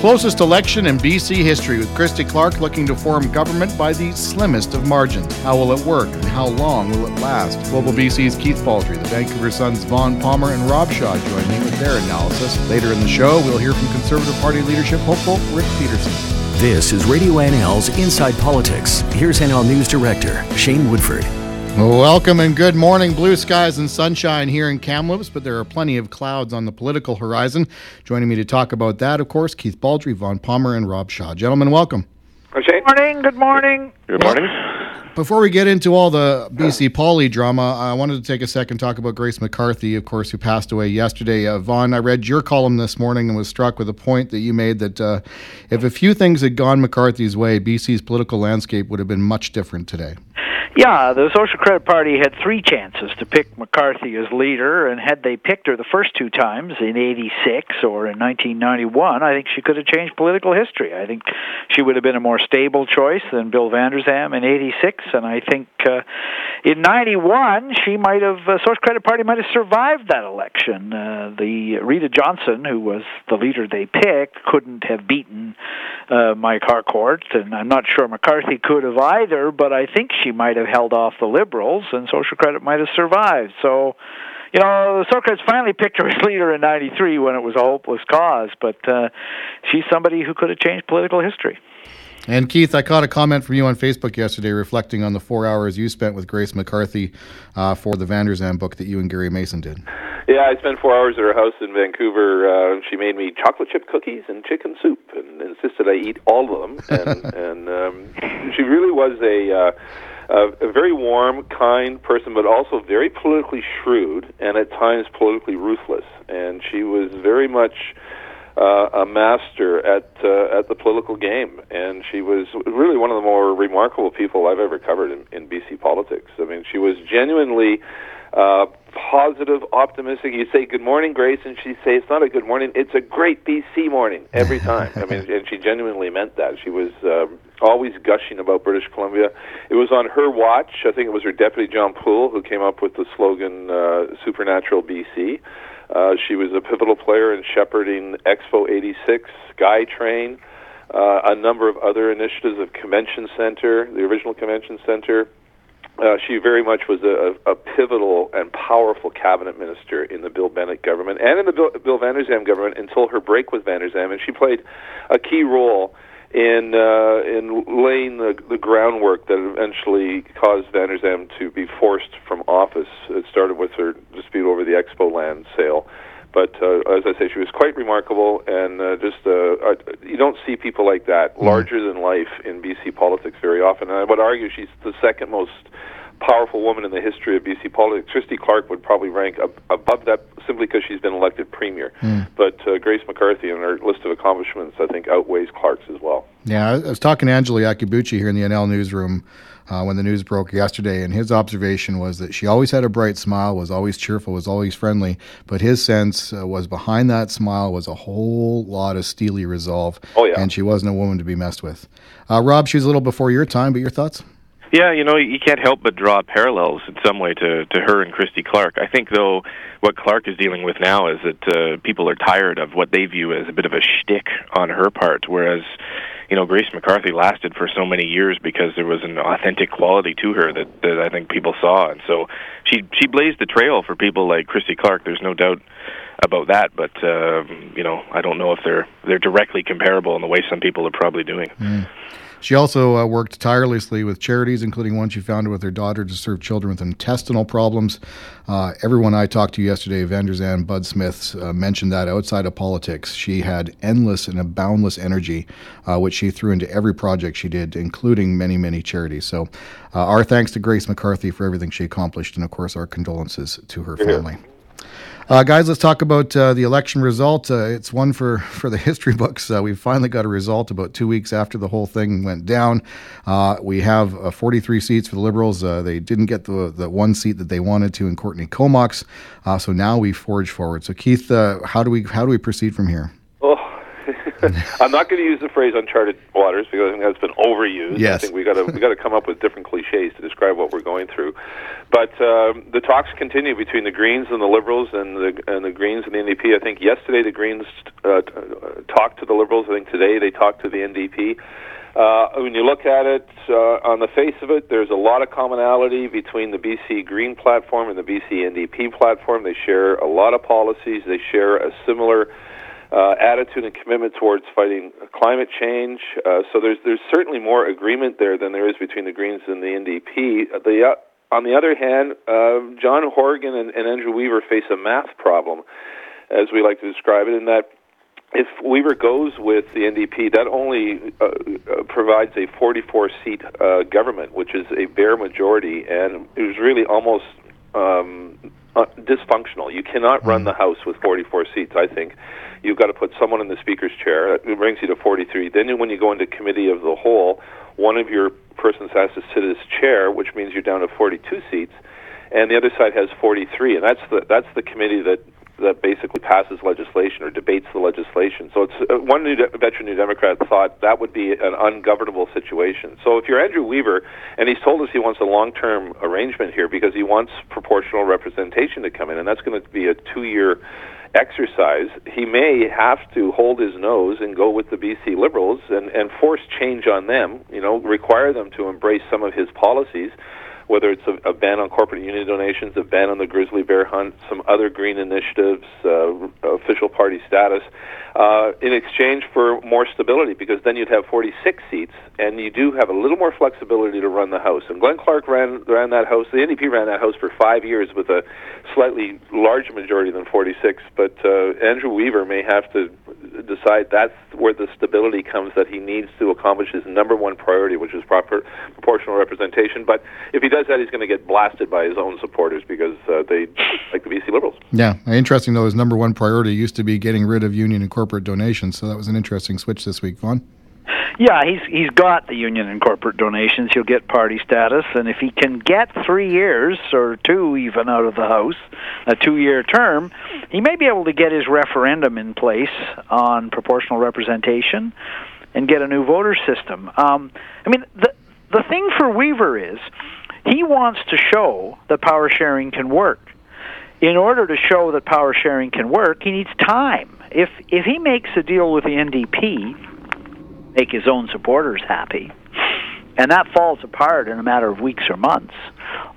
closest election in BC history, with Christy Clark looking to form government by the slimmest of margins. How will it work and how long will it last? Global BC's Keith Baldry, the Vancouver Sun's Vaughn Palmer and Rob Shaw join me with their analysis. Later in the show, we'll hear from Conservative Party leadership hopeful Rick Peterson. This is Radio NL's Inside Politics. Here's NL News Director Shane Woodford. Welcome and good morning. Blue skies and sunshine here in Kamloops, but there are plenty of clouds on the political horizon. Joining me to talk about that, of course, Keith Baldry, Vaughn Palmer, and Rob Shaw. Gentlemen, welcome. Good morning. Good morning. Good morning. Before we get into all the BC Poly drama, I wanted to take a second to talk about Grace McCarthy, of course, who passed away yesterday. Vaughn, I read your column this morning and was struck with a point that you made that if a few things had gone McCarthy's way, BC's political landscape would have been much different today. Yeah, the Social Credit Party had three chances to pick McCarthy as leader, and had they picked her the first two times, in 86 or in 1991, I think she could have changed political history. I think she would have been a more stable choice than Bill Vander Zalm in 86, and I think in 91, she might have, Social Credit Party might have survived that election. The Rita Johnson, who was the leader they picked, couldn't have beaten Mike Harcourt, and I'm not sure McCarthy could have either, but I think she might have held off the Liberals, and Social Credit might have survived. So, you know, the Social Credits finally picked her as leader in 93 when it was a hopeless cause, but she's somebody who could have changed political history. And Keith, I caught a comment from you on Facebook yesterday reflecting on the 4 hours you spent with Grace McCarthy for the Vander Zalm book that you and Gary Mason did. Yeah, I spent 4 hours at her house in Vancouver. She made me chocolate chip cookies and chicken soup and insisted I eat all of them. And she really was a very warm, kind person, but also very politically shrewd and at times politically ruthless. And she was very much a master at the political game. And she was really one of the more remarkable people I've ever covered in BC politics. I mean, she was genuinely positive, optimistic. You say, "Good morning, Grace," and she say, "It's not a good morning. It's a great BC morning," every time. I mean, and she genuinely meant that. She was always gushing about British Columbia. It was on her watch. I think it was her deputy, John Poole, who came up with the slogan, Supernatural BC. She was a pivotal player in shepherding Expo 86, SkyTrain, a number of other initiatives of Convention Center, the original Convention Center. She very much was a pivotal and powerful cabinet minister in the Bill Bennett government and in the Bill Vander Zalm government until her break with Vander Zalm, and she played a key role in laying the groundwork that eventually caused Vander Zalm to be forced from office. It started with her dispute over the Expo land sale. But as I say, she was quite remarkable, and you don't see people like that, larger than life, in BC politics very often. And I would argue she's the second most powerful woman in the history of BC politics. Christy Clark would probably rank above that simply because she's been elected premier. But Grace McCarthy, in her list of accomplishments, I think outweighs Clark's as well. Yeah, I was talking to Angeli Akibuchi here in the NL newsroom when the news broke yesterday, and his observation was that she always had a bright smile, was always cheerful, was always friendly, but his sense was behind that smile was a whole lot of steely resolve. Oh, yeah. And she wasn't a woman to be messed with. Rob, she was a little before your time, but your thoughts? Yeah, you know, you can't help but draw parallels in some way to her and Christy Clark. I think, though, what Clark is dealing with now is that people are tired of what they view as a bit of a shtick on her part, whereas, you know, Grace McCarthy lasted for so many years because there was an authentic quality to her that I think people saw. And so she blazed the trail for people like Christy Clark. There's no doubt about that, but, you know, I don't know if they're directly comparable in the way some people are probably doing. She also worked tirelessly with charities, including one she founded with her daughter to serve children with intestinal problems. Everyone I talked to yesterday, Vander Zalm, Bud Smith, mentioned that outside of politics, she had endless and a boundless energy, which she threw into every project she did, including many, many charities. So our thanks to Grace McCarthy for everything she accomplished, and, of course, our condolences to her family. Guys, let's talk about the election result. It's one for the history books. We finally got a result about 2 weeks after the whole thing went down. We have 43 seats for the Liberals. They didn't get the one seat that they wanted to in Courtney Comox. So now we forge forward. So Keith, how do we proceed from here? Oh, I'm not going to use the phrase uncharted waters because I think that's been overused. Yes. I think we got to come up with different cliches to describe what we're going through. But the talks continue between the Greens and the Liberals and the Greens and the NDP. I think yesterday the Greens talked to the Liberals. I think today they talked to the NDP. When you look at it, on the face of it, there's a lot of commonality between the BC Green platform and the BC NDP platform. They share a lot of policies. They share a similar attitude and commitment towards fighting climate change. So there's certainly more agreement there than there is between the Greens and the NDP. On the other hand, John Horgan and Andrew Weaver face a math problem, as we like to describe it, in that if Weaver goes with the NDP, that only provides a 44-seat government, which is a bare majority, and it was really almost dysfunctional. You cannot run the House with 44 seats, I think. You've got to put someone in the Speaker's chair. It brings you to 43. Then when you go into Committee of the Whole, one of your persons has to sit as chair, which means you're down to 42 seats, and the other side has 43, and that's the committee that basically passes legislation or debates the legislation. So it's one veteran New Democrat thought that would be an ungovernable situation. So if you're Andrew Weaver, and he's told us he wants a long-term arrangement here because he wants proportional representation to come in, and that's going to be a 2-year exercise, he may have to hold his nose and go with the BC Liberals and force change on them, require them to embrace some of his policies, whether it's a ban on corporate union donations, a ban on the grizzly bear hunt, some other green initiatives, official party status, in exchange for more stability, because then you'd have 46 seats, and you do have a little more flexibility to run the House. And Glenn Clark ran that House, the NDP ran that House for 5 years with a slightly larger majority than 46, but Andrew Weaver may have to decide that's where the stability comes that he needs to accomplish his number one priority, which is proper proportional representation. But if he does that, he's going to get blasted by his own supporters because they like the BC Liberals. Yeah, interesting, though, his number one priority used to be getting rid of union and corporate donations, so that was an interesting switch this week, Vaughn. Yeah, he's got the union and corporate donations. He'll get party status, and if he can get 3 years or two even out of the House, a 2-year term, he may be able to get his referendum in place on proportional representation and get a new voter system. The thing for Weaver is he wants to show that power sharing can work. In order to show that power sharing can work, he needs time. If he makes a deal with the NDP, make his own supporters happy, and that falls apart in a matter of weeks or months,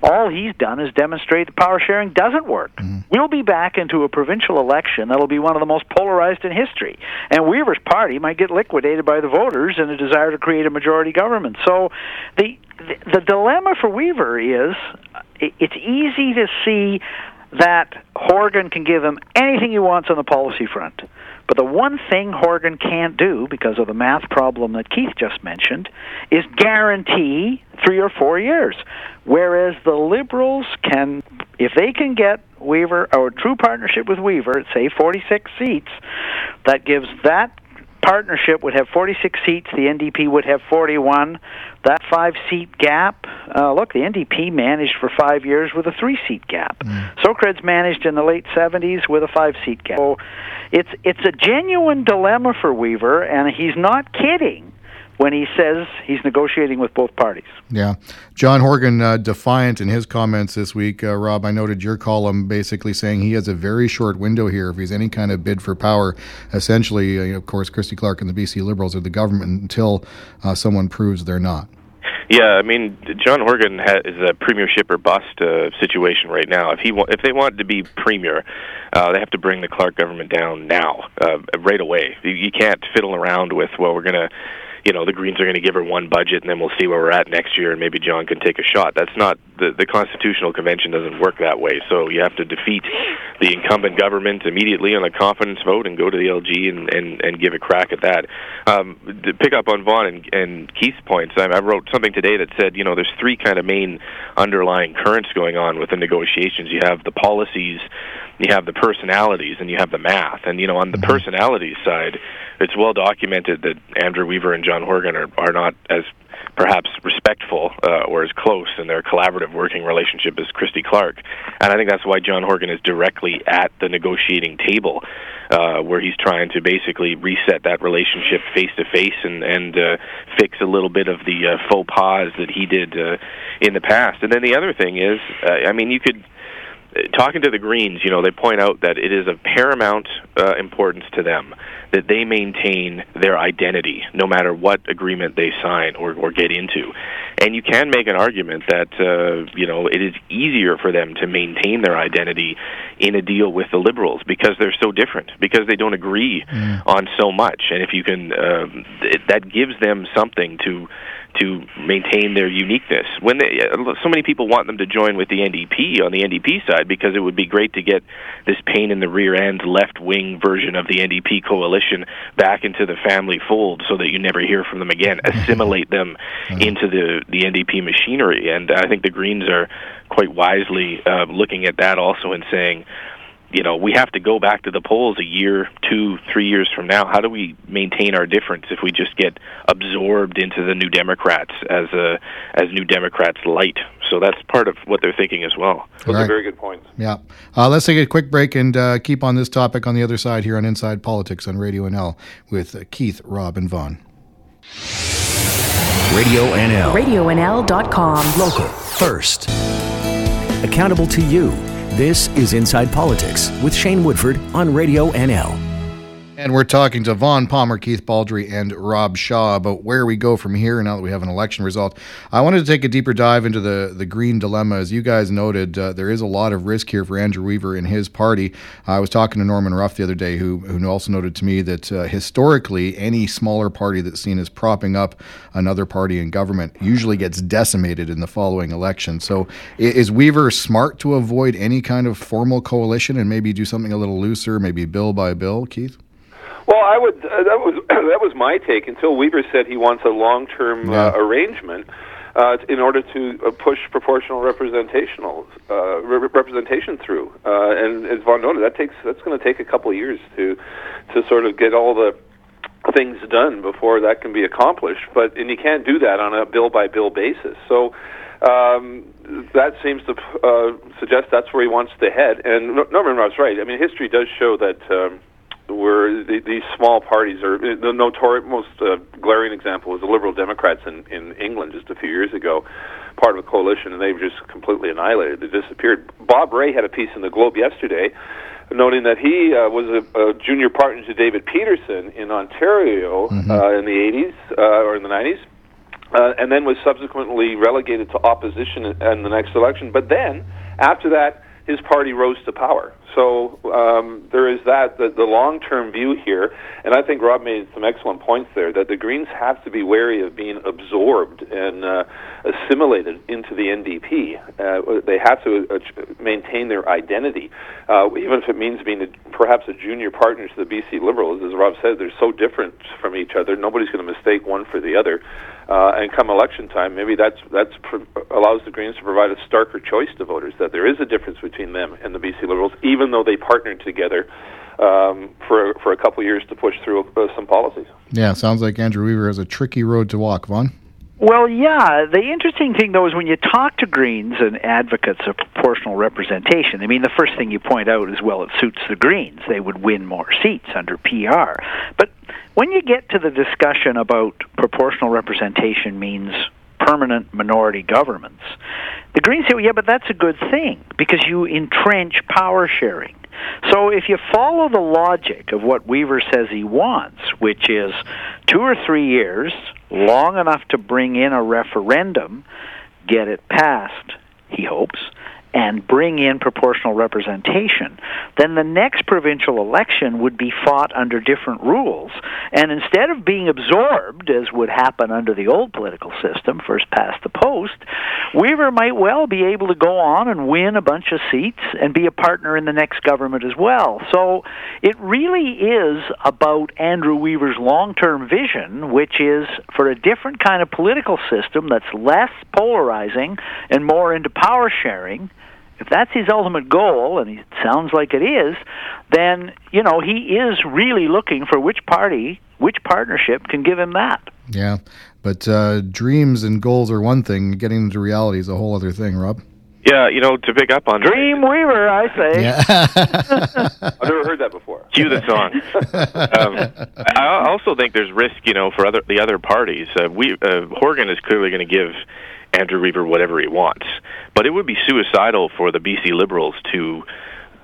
all he's done is demonstrate that power sharing doesn't work. Mm-hmm. We'll be back into a provincial election that'll be one of the most polarized in history, and Weaver's party might get liquidated by the voters in a desire to create a majority government. So the dilemma for Weaver is it's easy to see that Horgan can give him anything he wants on the policy front. But the one thing Horgan can't do, because of the math problem that Keith just mentioned, is guarantee 3 or 4 years. Whereas the Liberals can, if they can get Weaver, or true partnership with Weaver, at, say, 46 seats, that gives that partnership would have 46 seats, the NDP would have 41. That 5-seat gap, the NDP managed for 5 years with a 3-seat gap. Socred's managed in the late 70s with a 5-seat gap. So it's a genuine dilemma for Weaver, and he's not kidding when he says he's negotiating with both parties. Yeah. John Horgan, defiant in his comments this week. Rob, I noted your column basically saying he has a very short window here if he's any kind of bid for power. Essentially, of course, Christy Clark and the BC Liberals are the government until someone proves they're not. Yeah, John Horgan is a premiership or bust situation right now. If they want to be premier, they have to bring the Clark government down now, right away. You can't fiddle around with, well, we're going to... the Greens are going to give her one budget, and then we'll see where we're at next year, and maybe John can take a shot. That's not the Constitutional Convention doesn't work that way. So you have to defeat the incumbent government immediately on a confidence vote and go to the LG and give a crack at that. To pick up on Vaughn and Keith's points, I wrote something today that said, there's three kind of main underlying currents going on with the negotiations. You have the policies, you have the personalities, and you have the math. And on the personalities side, it's well documented that Andrew Weaver and John Horgan are not as perhaps respectful or as close in their collaborative working relationship as Christy Clark. And I think that's why John Horgan is directly at the negotiating table, where he's trying to basically reset that relationship face-to-face and fix a little bit of the faux pas that he did in the past. And then the other thing is, you could... Talking to the Greens, you know, they point out that it is of paramount importance to them that they maintain their identity no matter what agreement they sign or get into. And you can make an argument that, it is easier for them to maintain their identity in a deal with the Liberals because they're so different, because they don't agree on so much. And if you can, that gives them something to maintain their uniqueness. When they, so many people want them to join with the NDP on the NDP side because it would be great to get this pain in the rear end left-wing version of the NDP coalition back into the family fold so that you never hear from them again, assimilate them into the NDP machinery. And I think the Greens are quite wisely looking at that also and saying, you know, we have to go back to the polls a year, 2-3 years from now. How do we maintain our difference if we just get absorbed into the New Democrats as New Democrats light? So that's part of what they're thinking as well. Those are very good points. Yeah. Let's take a quick break and keep on this topic on the other side here on Inside Politics on Radio NL with Keith, Rob, and Vaughn. Radio NL. RadioNL.com. Local. First. Accountable to you. This is Inside Politics with Shane Woodford on Radio NL. And we're talking to Vaughn Palmer, Keith Baldry, and Rob Shaw about where we go from here now that we have an election result. I wanted to take a deeper dive into the Green dilemma. As you guys noted, there is a lot of risk here for Andrew Weaver and his party. I was talking to Norman Ruff the other day, who also noted to me that historically, any smaller party that's seen as propping up another party in government usually gets decimated in the following election. So is Weaver smart to avoid any kind of formal coalition and maybe do something a little looser, maybe bill by bill, Keith? Well, I would. That was my take until Weaver said he wants a long-term arrangement in order to push proportional representation through. And as Vaughn noted, that's going to take a couple of years to sort of get all the things done before that can be accomplished. And you can't do that on a bill-by-bill basis. So. That seems to suggest that's where he wants to head. And Norman Ross, right? I mean, history does show that. Where these small parties are, the notorious, most glaring example is the Liberal Democrats in England just a few years ago, part of a coalition, and they were just completely annihilated. They disappeared. Bob Rae had a piece in the Globe yesterday noting that he was a junior partner to David Peterson in Ontario in the 80s or in the 90s, and then was subsequently relegated to opposition in the next election. But then, after that, his party rose to power. So there is the long-term view here, and I think Rob made some excellent points there, that the Greens have to be wary of being absorbed and assimilated into the NDP. They have to maintain their identity, even if it means being perhaps a junior partner to the BC Liberals. As Rob said, they're so different from each other, nobody's going to mistake one for the other. And come election time, maybe that allows the Greens to provide a starker choice to voters, that there is a difference between them and the BC Liberals, even though they partnered together for a couple of years to push through some policies. Yeah, sounds like Andrew Weaver has a tricky road to walk, Vaughn. Well, yeah. The interesting thing, though, is when you talk to Greens and advocates of proportional representation, I mean, the first thing you point out is, well, it suits the Greens. They would win more seats under PR. But when you get to the discussion about proportional representation means permanent minority governments, the Greens say, well, yeah, but that's a good thing because you entrench power sharing. So if you follow the logic of what Weaver says he wants, which is 2 or 3 years, long enough to bring in a referendum, get it passed, he hopes, and bring in proportional representation, then the next provincial election would be fought under different rules. And instead of being absorbed, as would happen under the old political system, first past the post, Weaver might well be able to go on and win a bunch of seats and be a partner in the next government as well. So it really is about Andrew Weaver's long-term vision, which is for a different kind of political system that's less polarizing and more into power sharing. If that's his ultimate goal, and it sounds like it is, then, you know, he is really looking for which party Which partnership can give him that? Yeah, but dreams and goals are one thing. Getting into reality is a whole other thing, Rob. Yeah, you know, to pick up on... Dream Weaver, I say. Yeah. I've never heard that before. Cue the song. I also think there's risk, you know, for the other parties. Horgan is clearly going to give Andrew Weaver whatever he wants. But it would be suicidal for the BC Liberals to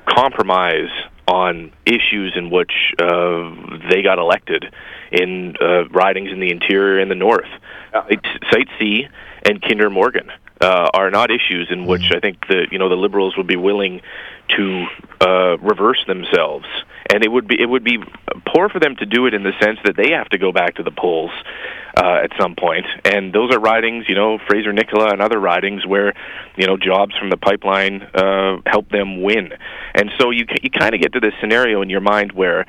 compromise on issues in which they got elected in ridings in the interior and the north. Site C and Kinder Morgan are not issues in which I think the Liberals would be willing to reverse themselves, and it would be poor for them to do it in the sense that they have to go back to the polls at some point. And those are ridings, you know, Fraser-Nicola and other ridings where, you know, jobs from the pipeline help them win. And so you kind of get to this scenario in your mind where,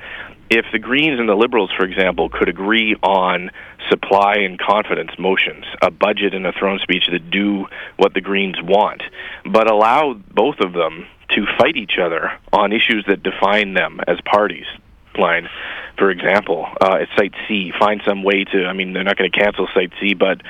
if the Greens and the Liberals, for example, could agree on supply and confidence motions, a budget and a throne speech that do what the Greens want, but allow both of them to fight each other on issues that define them as parties, line, for example, at Site C, find some way to, I mean, they're not going to cancel Site C, but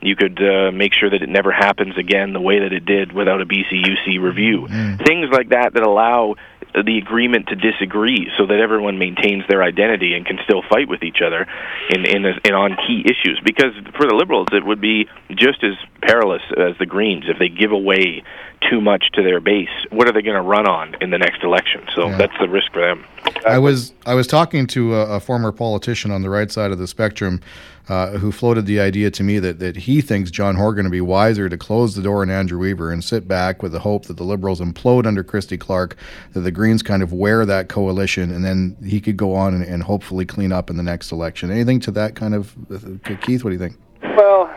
you could make sure that it never happens again the way that it did without a BCUC review. Mm-hmm. Things like that allow the agreement to disagree, so that everyone maintains their identity and can still fight with each other in on key issues. Because for the Liberals, it would be just as perilous as the Greens if they give away too much to their base. What are they going to run on in the next election? So that's the risk for them. I was talking to a former politician on the right side of the spectrum who floated the idea to me that he thinks John Horgan would be wiser to close the door on Andrew Weaver and sit back with the hope that the Liberals implode under Christy Clark, that the Greens kind of wear that coalition, and then he could go on and hopefully clean up in the next election. Anything to that kind of... Keith, what do you think? Well,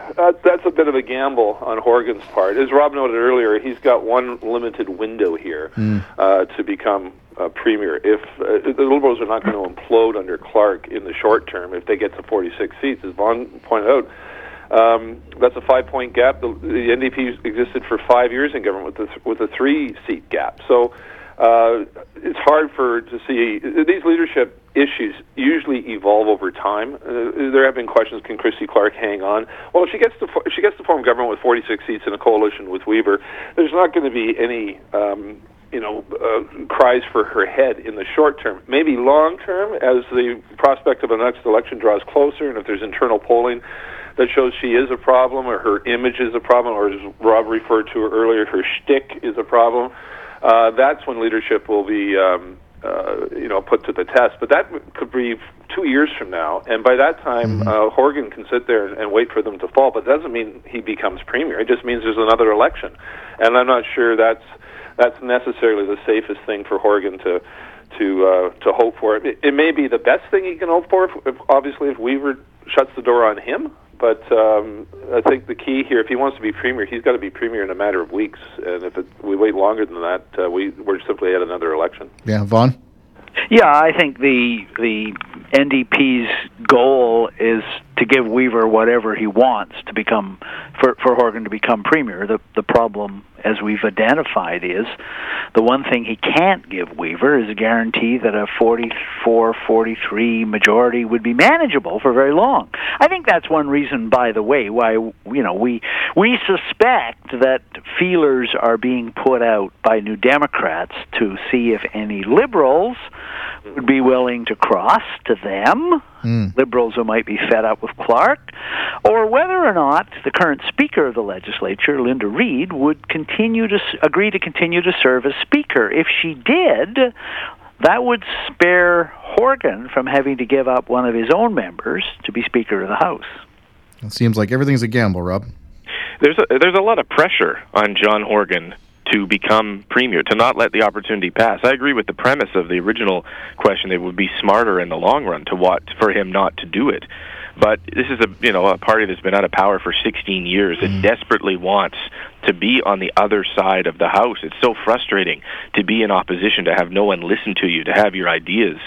that's a bit of a gamble on Horgan's part. As Rob noted earlier, he's got one limited window here to become premier. If the Liberals are not going to implode under Clark in the short term, if they get to 46 seats, as Vaughn pointed out, that's a 5-point gap. The NDP existed for 5 years in government with a 3-seat gap. So it's hard to see these leadership issues usually evolve over time. There have been questions: can Christy Clark hang on? Well, if she gets to form government with 46 seats in a coalition with Weaver, there's not going to be any cries for her head in the short term. Maybe long term, as the prospect of a next election draws closer, and if there's internal polling that shows she is a problem, or her image is a problem, or, as Rob referred to earlier, her shtick is a problem, that's when leadership will be put to the test. But that could be 2 years from now, and by that time, Horgan can sit there and wait for them to fall. But that doesn't mean he becomes premier. It just means there's another election, and I'm not sure that's necessarily the safest thing for Horgan to hope for. It may be the best thing he can hope for, if Weaver shuts the door on him. But I think the key here, if he wants to be premier, he's got to be premier in a matter of weeks. And if we wait longer than that, we're simply at another election. Yeah, Vaughn? Yeah, I think the NDP's goal is to give Weaver whatever he wants to become for Horgan to become premier. The problem, as we've identified, is the one thing he can't give Weaver is a guarantee that a 44-43 majority would be manageable for very long. I think that's one reason, by the way, why we suspect that feelers are being put out by New Democrats to see if any Liberals would be willing to cross to them, Liberals who might be fed up with Clark, or whether or not the current Speaker of the Legislature, Linda Reid, would agree to continue to serve as Speaker. If she did, that would spare Horgan from having to give up one of his own members to be Speaker of the House. It seems like everything's a gamble, Rob. There's a lot of pressure on John Horgan to become premier, to not let the opportunity pass. I agree with the premise of the original question. It would be smarter in the long run for him not to do it. But this is a party that's been out of power for 16 years and desperately wants to be on the other side of the House. It's so frustrating to be in opposition, to have no one listen to you, to have your ideas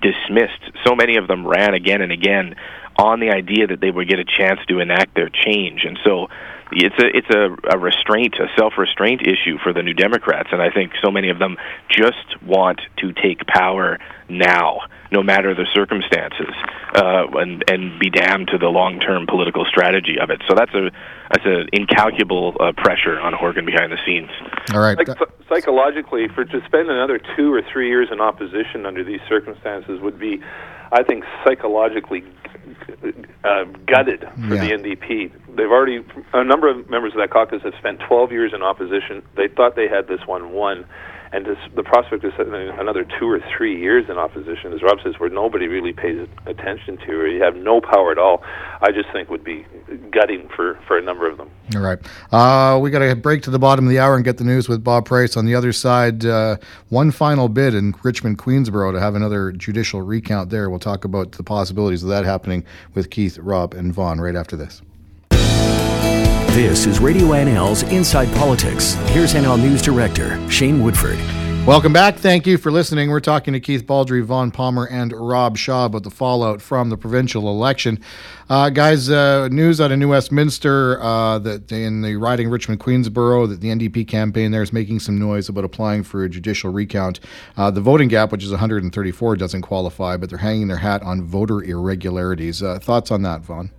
dismissed. So many of them ran again and again on the idea that they would get a chance to enact their change. And so it's a restraint, a self-restraint issue for the New Democrats, and I think so many of them just want to take power now, no matter the circumstances, and be damned to the long-term political strategy of it. So that's an incalculable pressure on Horgan behind the scenes. All right. Psychologically, to spend another 2 or 3 years in opposition under these circumstances would be, I think, psychologically gutted for the NDP. They've already, a number of members of that caucus have spent 12 years in opposition. They thought they had this one won. And the prospect of another 2 or 3 years in opposition, as Rob says, where nobody really pays attention to, or you have no power at all, I just think would be gutting for a number of them. All right. We got to break to the bottom of the hour and get the news with Bob Price. On the other side, one final bid in Richmond, Queensborough to have another judicial recount there. We'll talk about the possibilities of that happening with Keith, Rob, and Vaughn right after this. This is Radio NL's Inside Politics. Here's NL News Director Shane Woodford. Welcome back. Thank you for listening. We're talking to Keith Baldry, Vaughn Palmer, and Rob Shaw about the fallout from the provincial election. Guys, news out of New Westminster that in the riding Richmond-Queensborough that the NDP campaign there is making some noise about applying for a judicial recount. The voting gap, which is 134, doesn't qualify, but they're hanging their hat on voter irregularities. Thoughts on that, Vaughn?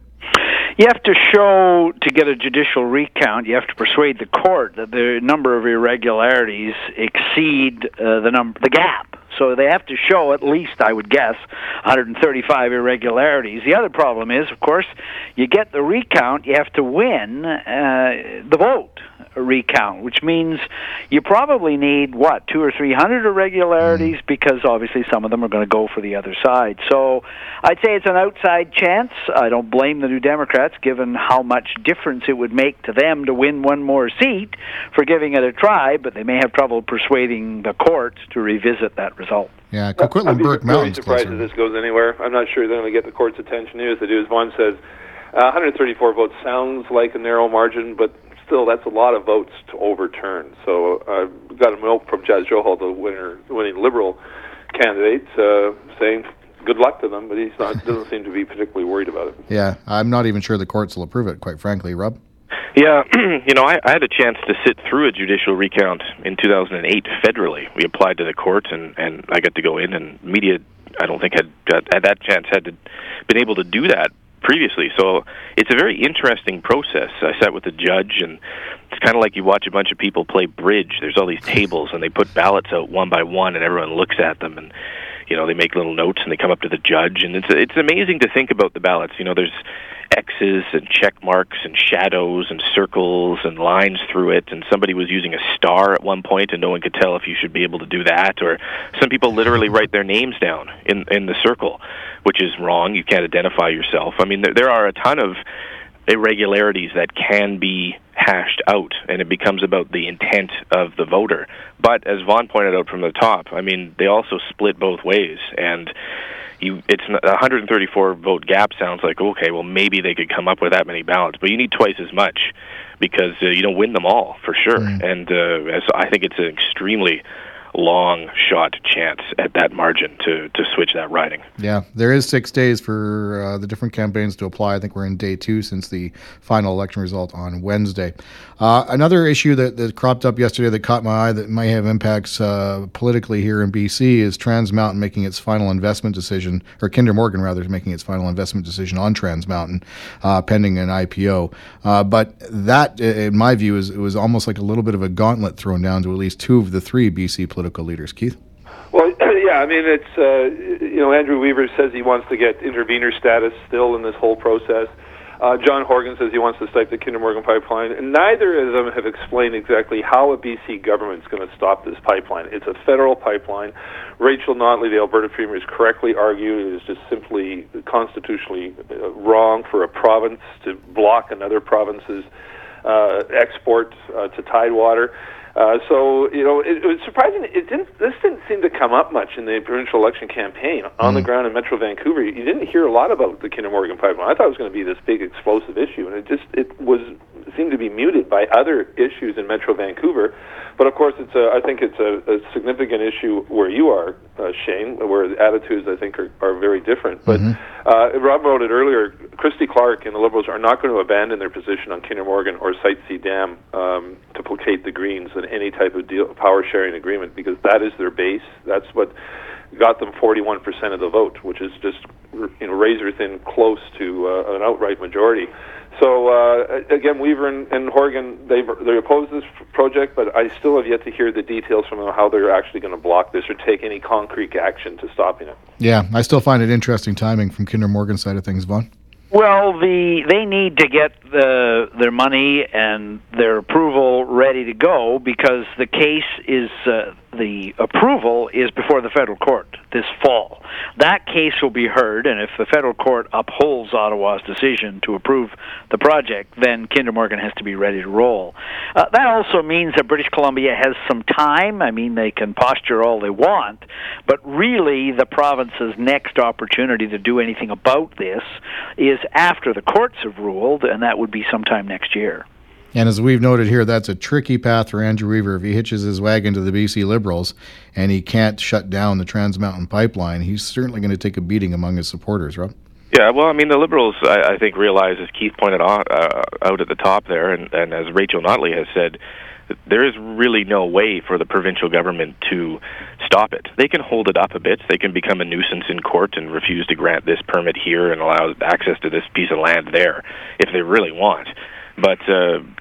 You have to get a judicial recount, you have to persuade the court that the number of irregularities exceed the gap. So they have to show at least, I would guess, 135 irregularities. The other problem is, of course, you get the recount, you have to win the vote recount, which means you probably need, 200 or 300 irregularities, because obviously some of them are going to go for the other side. So I'd say it's an outside chance. I don't blame the New Democrats, given how much difference it would make to them to win one more seat, for giving it a try, but they may have trouble persuading the courts to revisit that result. Yeah, Coquitlam Burke Mountain's closer. I'm surprised if this goes anywhere. I'm not sure they're going to get the court's attention here. As they do, as Vaughn says, 134 votes sounds like a narrow margin, but still, that's a lot of votes to overturn. So I've got a note from Jaz Johal, the winning Liberal candidate, saying good luck to them, but he doesn't seem to be particularly worried about it. Yeah, I'm not even sure the courts will approve it, quite frankly, Rob. Yeah, I had a chance to sit through a judicial recount in 2008 federally. We applied to the courts, and I got to go in, and media, I don't think had been able to do that previously. So it's a very interesting process. I sat with a judge, and it's kind of like you watch a bunch of people play bridge. There's all these tables, and they put ballots out one by one, and everyone looks at them, and they make little notes, and they come up to the judge, and it's amazing to think about the ballots. There's X's and check marks and shadows and circles and lines through it, and somebody was using a star at one point, and no one could tell if you should be able to do that. Or some people literally write their names down in the circle, which is wrong. You can't identify yourself. I mean, there are a ton of irregularities that can be hashed out, and it becomes about the intent of the voter. But as Vaughn pointed out from the top, I mean, they also split both ways, and it's 134 vote gap sounds like, okay, well, maybe they could come up with that many ballots, but you need twice as much, because you don't win them all, for sure. And so I think it's an extremely long shot chance at that margin to switch that riding. Yeah, there is 6 days for the different campaigns to apply. I think we're in day two since the final election result on Wednesday. Another issue that cropped up yesterday that caught my eye that might have impacts politically here in BC is Trans Mountain making its final investment decision, or Kinder Morgan rather, is making its final investment decision on Trans Mountain pending an IPO. But that, in my view, it was almost like a little bit of a gauntlet thrown down to at least two of the three BC political leaders. Keith? Well, yeah, I mean, it's, Andrew Weaver says he wants to get intervener status still in this whole process. John Horgan says he wants to stop the Kinder Morgan pipeline. And neither of them have explained exactly how a BC government's going to stop this pipeline. It's a federal pipeline. Rachel Notley, the Alberta Premier, has correctly argued it is just simply constitutionally wrong for a province to block another province's export to tidewater. So, it was surprising. This didn't seem to come up much in the provincial election campaign. On the ground in Metro Vancouver, you didn't hear a lot about the Kinder Morgan pipeline. I thought it was going to be this big explosive issue, and it seemed to be muted by other issues in Metro Vancouver. But of course, I think it's a significant issue where you are, Shane, where the attitudes I think are very different. But Rob wrote it earlier. Christy Clark and the Liberals are not going to abandon their position on Kinder Morgan or Site C Dam to placate the Greens in any type of deal, power-sharing agreement, because that is their base. That's what got them 41% of the vote, which is just razor-thin close to an outright majority. So, again, Weaver and Horgan, they oppose this project, but I still have yet to hear the details from them how they're actually going to block this or take any concrete action to stopping it. Yeah, I still find it interesting timing from Kinder Morgan's side of things, Vaughn. Well, they need to get their money and their approval ready to go, because the case is the approval is before the federal court this fall. That case will be heard, and if the federal court upholds Ottawa's decision to approve the project, then Kinder Morgan has to be ready to roll. That also means that British Columbia has some time. I mean, they can posture all they want, but really the province's next opportunity to do anything about this is after the courts have ruled, and that would be sometime next year. And as we've noted here, that's a tricky path for Andrew Weaver. If he hitches his wagon to the BC Liberals and he can't shut down the Trans Mountain pipeline, he's certainly going to take a beating among his supporters, Rob. Yeah, well, I mean, the Liberals, I think, realize, as Keith pointed out at the top there, and as Rachel Notley has said, there is really no way for the provincial government to stop it. They can hold it up a bit. They can become a nuisance in court and refuse to grant this permit here and allow access to this piece of land there if they really want. But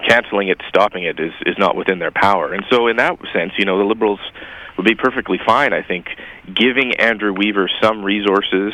cancelling it, stopping it, is not within their power. And so in that sense, you know, the Liberals would be perfectly fine, I think, giving Andrew Weaver some resources,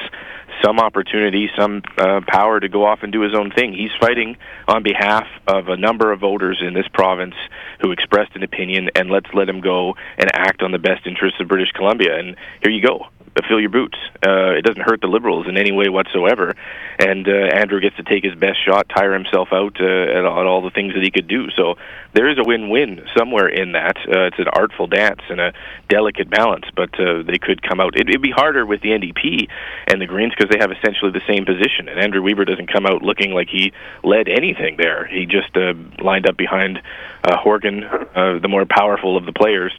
some opportunity, some power to go off and do his own thing. He's fighting on behalf of a number of voters in this province who expressed an opinion, and let's let him go and act on the best interests of British Columbia. And here you go. Fill your boots. It doesn't hurt the Liberals in any way whatsoever. And Andrew gets to take his best shot, tire himself out at all the things that he could do. So there is a win-win somewhere in that. It's an artful dance and a delicate balance, but they could come out. It'd be harder with the NDP and the Greens because they have essentially the same position. And Andrew Weaver doesn't come out looking like he led anything there. He just lined up behind Horgan, the more powerful of the players,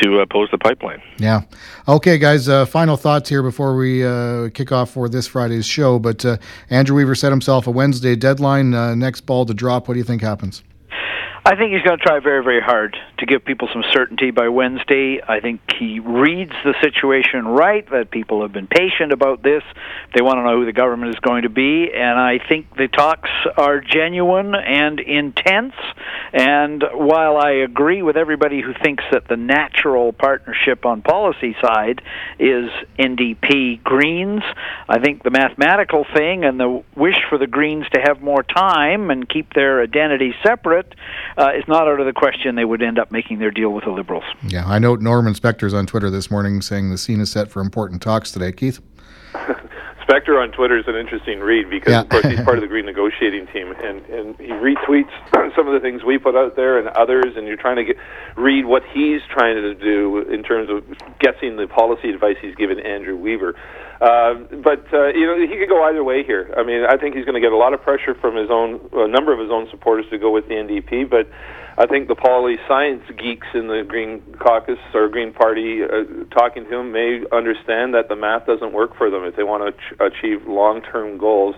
to oppose the pipeline. Yeah. Okay, guys, final thoughts here before we kick off for this Friday's show. But Andrew Weaver set himself a Wednesday deadline, next ball to drop. What do you think happens? I think he's going to try very, very hard to give people some certainty by Wednesday. I think he reads the situation right, that people have been patient about this. They want to know who the government is going to be, and I think the talks are genuine and intense. And while I agree with everybody who thinks that the natural partnership on policy side is NDP Greens, I think the mathematical thing and the wish for the Greens to have more time and keep their identity separate it's not out of the question they would end up making their deal with the Liberals. Yeah, I note Norman Spector's on Twitter this morning saying the scene is set for important talks today. Keith? Spector on Twitter is an interesting read because, of course, he's part of the Green negotiating team, and he retweets some of the things we put out there and others, and you're trying to read what he's trying to do in terms of guessing the policy advice he's given Andrew Weaver. You know, he could go either way here. I mean, I think he's going to get a lot of pressure from his own, a number of his own supporters to go with the NDP, but I think the poli science geeks in the Green caucus or Green Party talking to him may understand that the math doesn't work for them if they want to achieve long-term goals.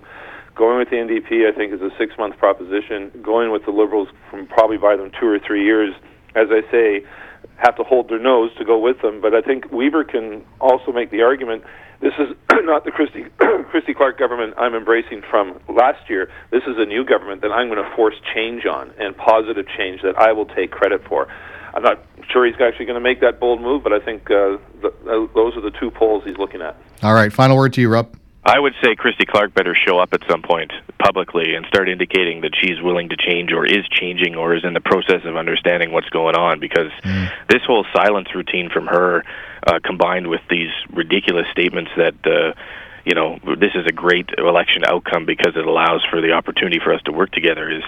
Going with the NDP, I think, is a 6-month proposition. Going with the Liberals from probably by them 2 or 3 years, as I say, have to hold their nose to go with them. But I think Weaver can also make the argument this is not the Christy Clark government I'm embracing from last year. This is a new government that I'm going to force change on, and positive change that I will take credit for. I'm not sure he's actually going to make that bold move, but I think those are the two polls he's looking at. All right, final word to you, Rob. I would say Christy Clark better show up at some point publicly and start indicating that she's willing to change or is changing or is in the process of understanding what's going on, because this whole silence routine from her combined with these ridiculous statements that you know, this is a great election outcome because it allows for the opportunity for us to work together is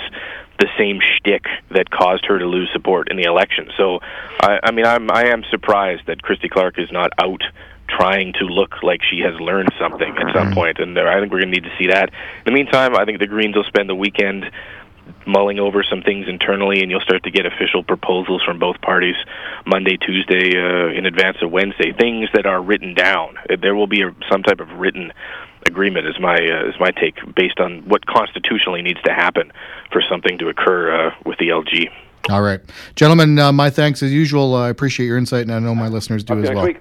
the same shtick that caused her to lose support in the election. So, I mean, I am surprised that Christy Clark is not out trying to look like she has learned something at some point, and I think we're going to need to see that. In the meantime, I think the Greens will spend the weekend mulling over some things internally, and you'll start to get official proposals from both parties Monday, Tuesday, in advance of Wednesday, things that are written down. There will be some type of written agreement is my take, based on what constitutionally needs to happen for something to occur with the LG. All right. Gentlemen, my thanks as usual. I appreciate your insight, and I know my listeners do as well. Week.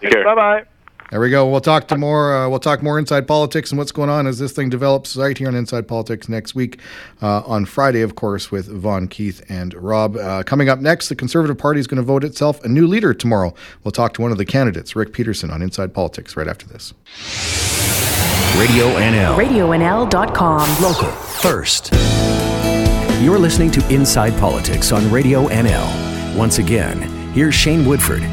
Take care. Bye-bye. There we go. We'll talk more Inside Politics and what's going on as this thing develops right here on Inside Politics next week, on Friday, of course, with Vaughn, Keith, and Rob. Coming up next, the Conservative Party is going to vote itself a new leader tomorrow. We'll talk to one of the candidates, Rick Peterson, on Inside Politics right after this. Radio NL. RadioNL.com. Local. First. You're listening to Inside Politics on Radio NL. Once again, here's Shane Woodford.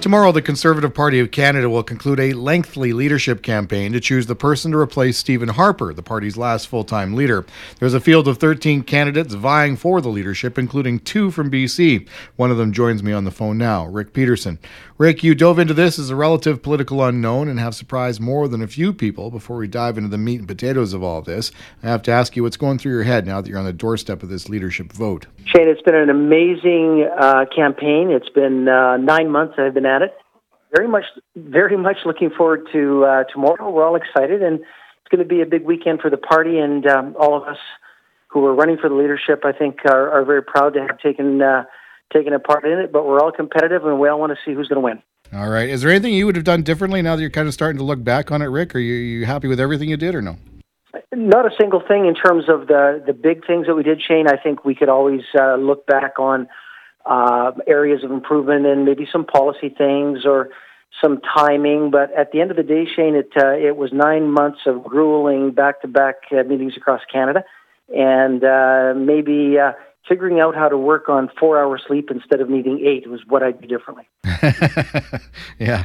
Tomorrow, the Conservative Party of Canada will conclude a lengthy leadership campaign to choose the person to replace Stephen Harper, the party's last full-time leader. There's a field of 13 candidates vying for the leadership, including two from BC. One of them joins me on the phone now, Rick Peterson. Rick, you dove into this as a relative political unknown and have surprised more than a few people. Before we dive into the meat and potatoes of all this, I have to ask you what's going through your head now that you're on the doorstep of this leadership vote. Shane, it's been an amazing campaign. It's been 9 months I've been at it. Very much looking forward to tomorrow. We're all excited, and it's going to be a big weekend for the party, and all of us who are running for the leadership, I think, are very proud to have taken a part in it, but we're all competitive, and we all want to see who's going to win. All right. Is there anything you would have done differently now that you're kind of starting to look back on it, Rick? Are you happy with everything you did, or no? Not a single thing in terms of the big things that we did, Shane. I think we could always look back on areas of improvement and maybe some policy things or some timing. But at the end of the day, Shane, it was 9 months of grueling back-to-back meetings across Canada, and maybe figuring out how to work on 4 hours sleep instead of needing 8 was what I'd do differently. Yeah.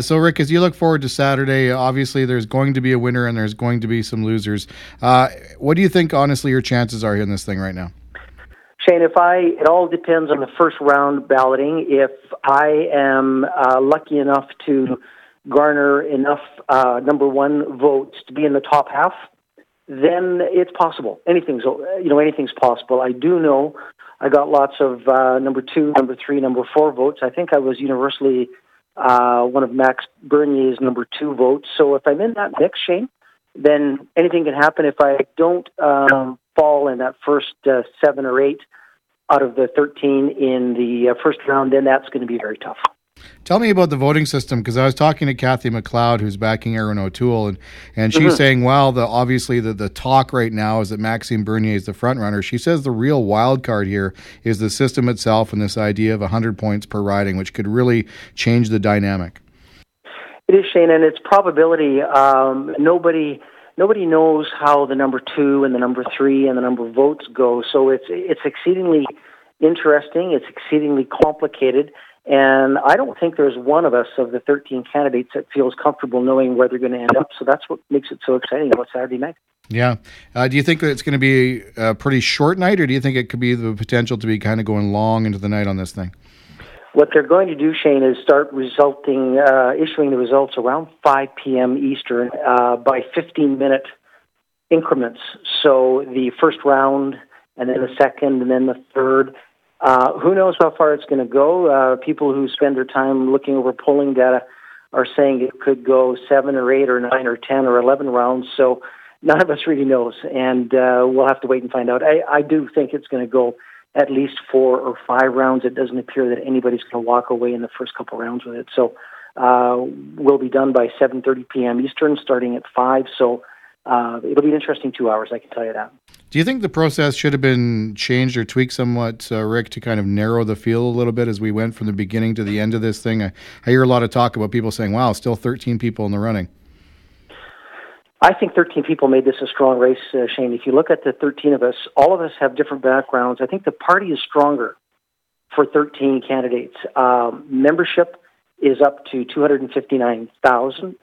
So, Rick, as you look forward to Saturday, obviously there's going to be a winner and there's going to be some losers. What do you think, honestly, your chances are in this thing right now? Shane, it all depends on the first round balloting. If I am lucky enough to garner enough number one votes to be in the top half, then it's possible. Anything's possible. I do know I got lots of number two, number three, number four votes. I think I was universally one of Max Bernier's number two votes. So if I'm in that mix, Shane, then anything can happen. If I don't fall in that first 7 or 8 out of the 13 in the first round, then that's going to be very tough. Tell me about the voting system, because I was talking to Kathy McLeod, who's backing Erin O'Toole, and she's saying, well, obviously the talk right now is that Maxime Bernier is the front-runner. She says the real wild card here is the system itself and this idea of 100 points per riding, which could really change the dynamic. It is, Shane, and it's probability. Nobody knows how the number two and the number three and the number of votes go, so it's exceedingly interesting, it's exceedingly complicated, and I don't think there's one of us of the 13 candidates that feels comfortable knowing where they're going to end up, so that's what makes it so exciting about Saturday night. Yeah. Do you think that it's going to be a pretty short night, or do you think it could be the potential to be kind of going long into the night on this thing? What they're going to do, Shane, is start issuing the results around 5 p.m. Eastern by 15-minute increments. So the first round, and then the second, and then the third. Who knows how far it's going to go? People who spend their time looking over polling data are saying it could go 7 or 8 or 9 or 10 or 11 rounds. So none of us really knows, and we'll have to wait and find out. I do think it's going to go at least 4 or 5 rounds. It doesn't appear that anybody's going to walk away in the first couple rounds with it. So we'll be done by 7:30 p.m. Eastern, starting at 5. So it'll be an interesting 2 hours, I can tell you that. Do you think the process should have been changed or tweaked somewhat, Rick, to kind of narrow the field a little bit as we went from the beginning to the end of this thing? I hear a lot of talk about people saying, wow, still 13 people in the running. I think 13 people made this a strong race, Shane. If you look at the 13 of us, all of us have different backgrounds. I think the party is stronger for 13 candidates. Membership is up to 259,000.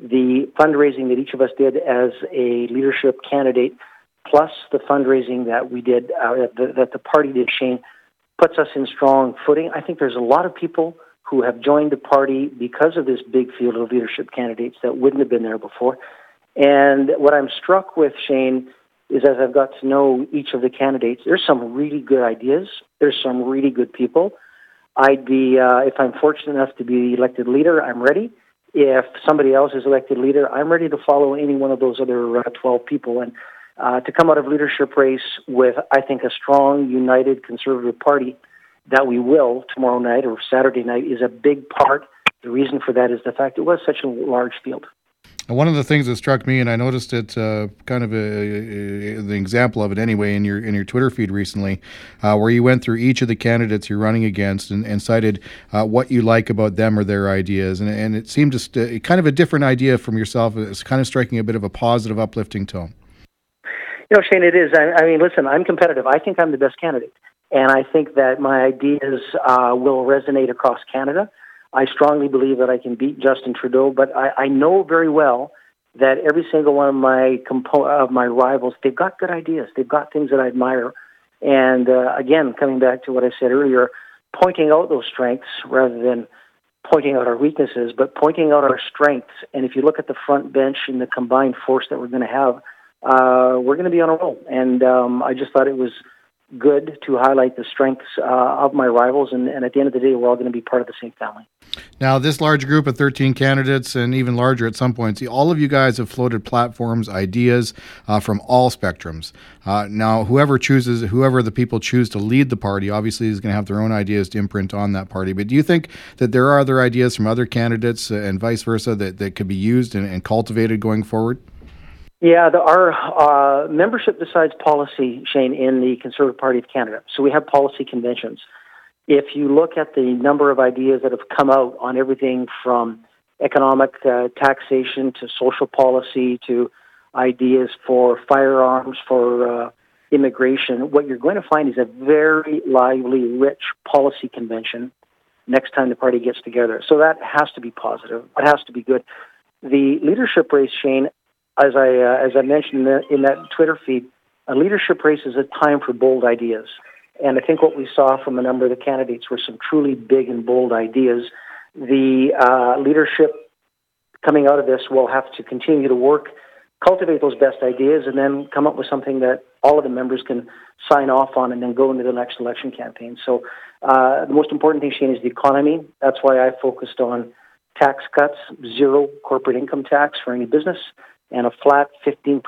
The fundraising that each of us did as a leadership candidate, plus the fundraising that we did, that the party did, Shane, puts us in strong footing. I think there's a lot of people who have joined the party because of this big field of leadership candidates that wouldn't have been there before. And what I'm struck with, Shane, is as I've got to know each of the candidates, there's some really good ideas. There's some really good people. I'd be, if I'm fortunate enough to be elected leader, I'm ready. If somebody else is elected leader, I'm ready to follow any one of those other 12 people. And to come out of leadership race with, I think, a strong, united Conservative Party that we will tomorrow night or Saturday night is a big part. The reason for that is the fact it was such a large field. One of the things that struck me, and I noticed it kind of the example of it anyway in your Twitter feed recently, where you went through each of the candidates you're running against and cited what you like about them or their ideas. And it seemed just kind of a different idea from yourself. It's kind of striking a bit of a positive, uplifting tone. You know, Shane, it is. I mean, listen, I'm competitive. I think I'm the best candidate. And I think that my ideas will resonate across Canada. I strongly believe that I can beat Justin Trudeau, but I know very well that every single one of my my rivals, they've got good ideas. They've got things that I admire. And again, coming back to what I said earlier, pointing out those strengths rather than pointing out our weaknesses, but pointing out our strengths. And if you look at the front bench and the combined force that we're going to have, we're going to be on a roll. And I just thought it was good to highlight the strengths of my rivals, and at the end of the day, we're all going to be part of the same family. Now, this large group of 13 candidates, and even larger at some points, all of you guys have floated platforms, ideas from all spectrums. Now, whoever the people choose to lead the party, obviously is going to have their own ideas to imprint on that party. But do you think that there are other ideas from other candidates and vice versa that could be used and cultivated going forward? Yeah, our membership decides policy, Shane, in the Conservative Party of Canada. So we have policy conventions. If you look at the number of ideas that have come out on everything from economic taxation to social policy to ideas for firearms, for immigration, what you're going to find is a very lively, rich policy convention next time the party gets together. So that has to be positive. It has to be good. The leadership race, Shane, as I mentioned in that Twitter feed, a leadership race is a time for bold ideas. And I think what we saw from a number of the candidates were some truly big and bold ideas. The leadership coming out of this will have to continue to work, cultivate those best ideas, and then come up with something that all of the members can sign off on and then go into the next election campaign. So the most important thing, Shane, is the economy. That's why I focused on tax cuts, zero corporate income tax for any business, and a flat 15%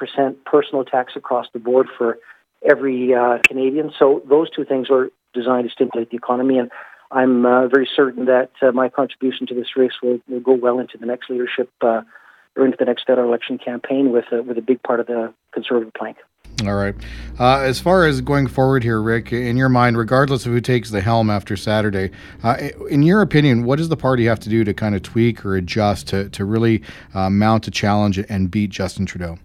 personal tax across the board for every Canadian. So those two things are designed to stimulate the economy, and I'm very certain that my contribution to this race will go well into the next leadership or into the next federal election campaign with a big part of the Conservative plank. All right. As far as going forward here, Rick, in your mind, regardless of who takes the helm after Saturday, in your opinion, what does the party have to do to kind of tweak or adjust to really mount a challenge and beat Justin Trudeau?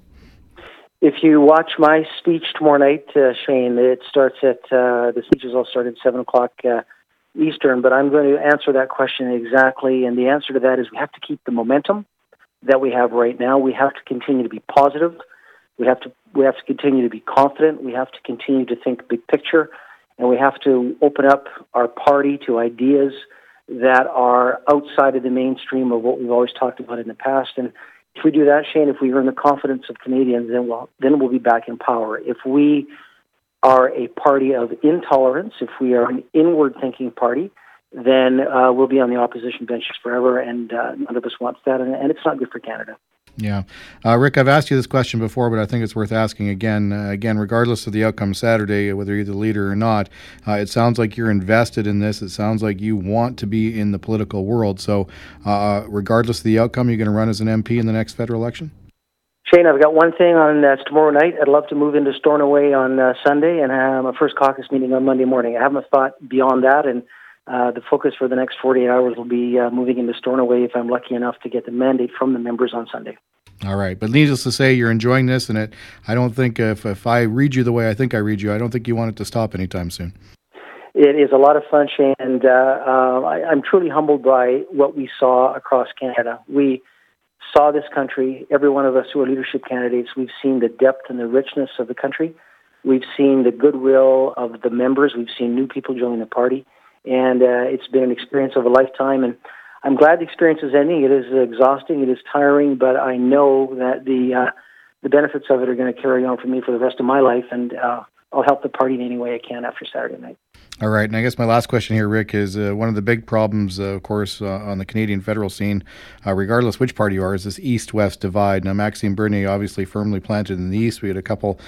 If you watch my speech tomorrow night, Shane, it starts at, the speeches all start at 7 o'clock Eastern, but I'm going to answer that question exactly, and the answer to that is we have to keep the momentum that we have right now. We have to continue to be positive. We have to continue to be confident. We have to continue to think big picture, and we have to open up our party to ideas that are outside of the mainstream of what we've always talked about in the past. And if we do that, Shane, if we earn the confidence of Canadians, then we'll be back in power. If we are a party of intolerance, if we are an inward-thinking party, then we'll be on the opposition benches forever, and none of us wants that, and it's not good for Canada. Yeah. Rick, I've asked you this question before, but I think it's worth asking again. Again, regardless of the outcome Saturday, whether you're the leader or not, it sounds like you're invested in this. It sounds like you want to be in the political world. So regardless of the outcome, you're going to run as an MP in the next federal election? Shane, I've got one thing on tomorrow night. I'd love to move into Stornoway on Sunday and have my first caucus meeting on Monday morning. I haven't thought beyond that, and the focus for the next 48 hours will be moving into Stornoway if I'm lucky enough to get the mandate from the members on Sunday. All right. But needless to say, you're enjoying this, and I don't think if I read you the way I think I read you, I don't think you want it to stop anytime soon. It is a lot of fun, Shane, and I'm truly humbled by what we saw across Canada. We saw this country, every one of us who are leadership candidates, we've seen the depth and the richness of the country. We've seen the goodwill of the members. We've seen new people join the party. And it's been an experience of a lifetime, and I'm glad the experience is ending. It is exhausting, it is tiring, but I know that the the benefits of it are going to carry on for me for the rest of my life, and I'll help the party in any way I can after Saturday night. All right, and I guess my last question here, Rick, is one of the big problems, of course, on the Canadian federal scene, regardless which party you are, is this East-West divide. Now, Maxime Bernier obviously firmly planted in the East. We had a couple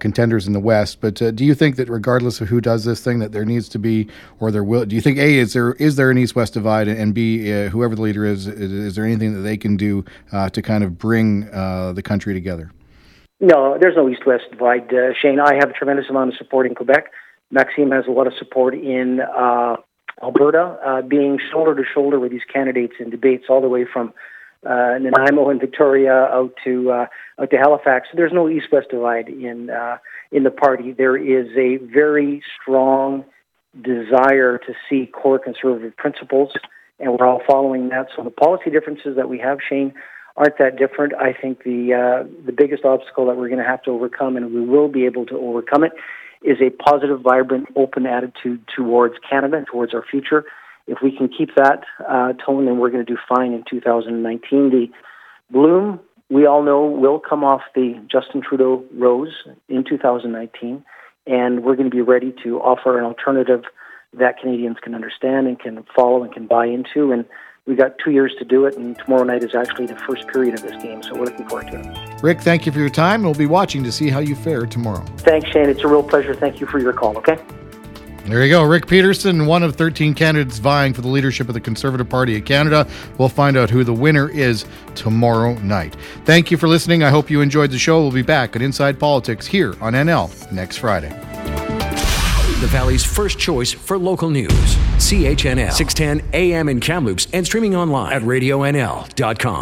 contenders in the West, but do you think that regardless of who does this thing, that there needs to be, or there will, do you think, A, is there an East-West divide, and B, whoever the leader is there anything that they can do to kind of bring the country together? No, there's no East-West divide, Shane. I have a tremendous amount of support in Quebec. Maxime has a lot of support in Alberta, being shoulder-to-shoulder with these candidates in debates all the way from Nanaimo and Victoria out to Halifax. There's no East-West divide in the party. There is a very strong desire to see core conservative principles, and we're all following that. So the policy differences that we have, Shane, aren't that different. I think the biggest obstacle that we're going to have to overcome, and we will be able to overcome it, is a positive, vibrant, open attitude towards Canada and towards our future. If we can keep that tone, then we're going to do fine in 2019. The bloom, we all know, will come off the Justin Trudeau rose in 2019, and we're going to be ready to offer an alternative that Canadians can understand and can follow and can buy into. And we got 2 years to do it, and tomorrow night is actually the first period of this game, so we're looking forward to it. Rick, thank you for your time, and we'll be watching to see how you fare tomorrow. Thanks, Shane. It's a real pleasure. Thank you for your call, okay? There you go. Rick Peterson, one of 13 candidates vying for the leadership of the Conservative Party of Canada. We'll find out who the winner is tomorrow night. Thank you for listening. I hope you enjoyed the show. We'll be back at Inside Politics here on NL next Friday. The Valley's first choice for local news. CHNL, 610 AM in Kamloops, and streaming online at radionl.com.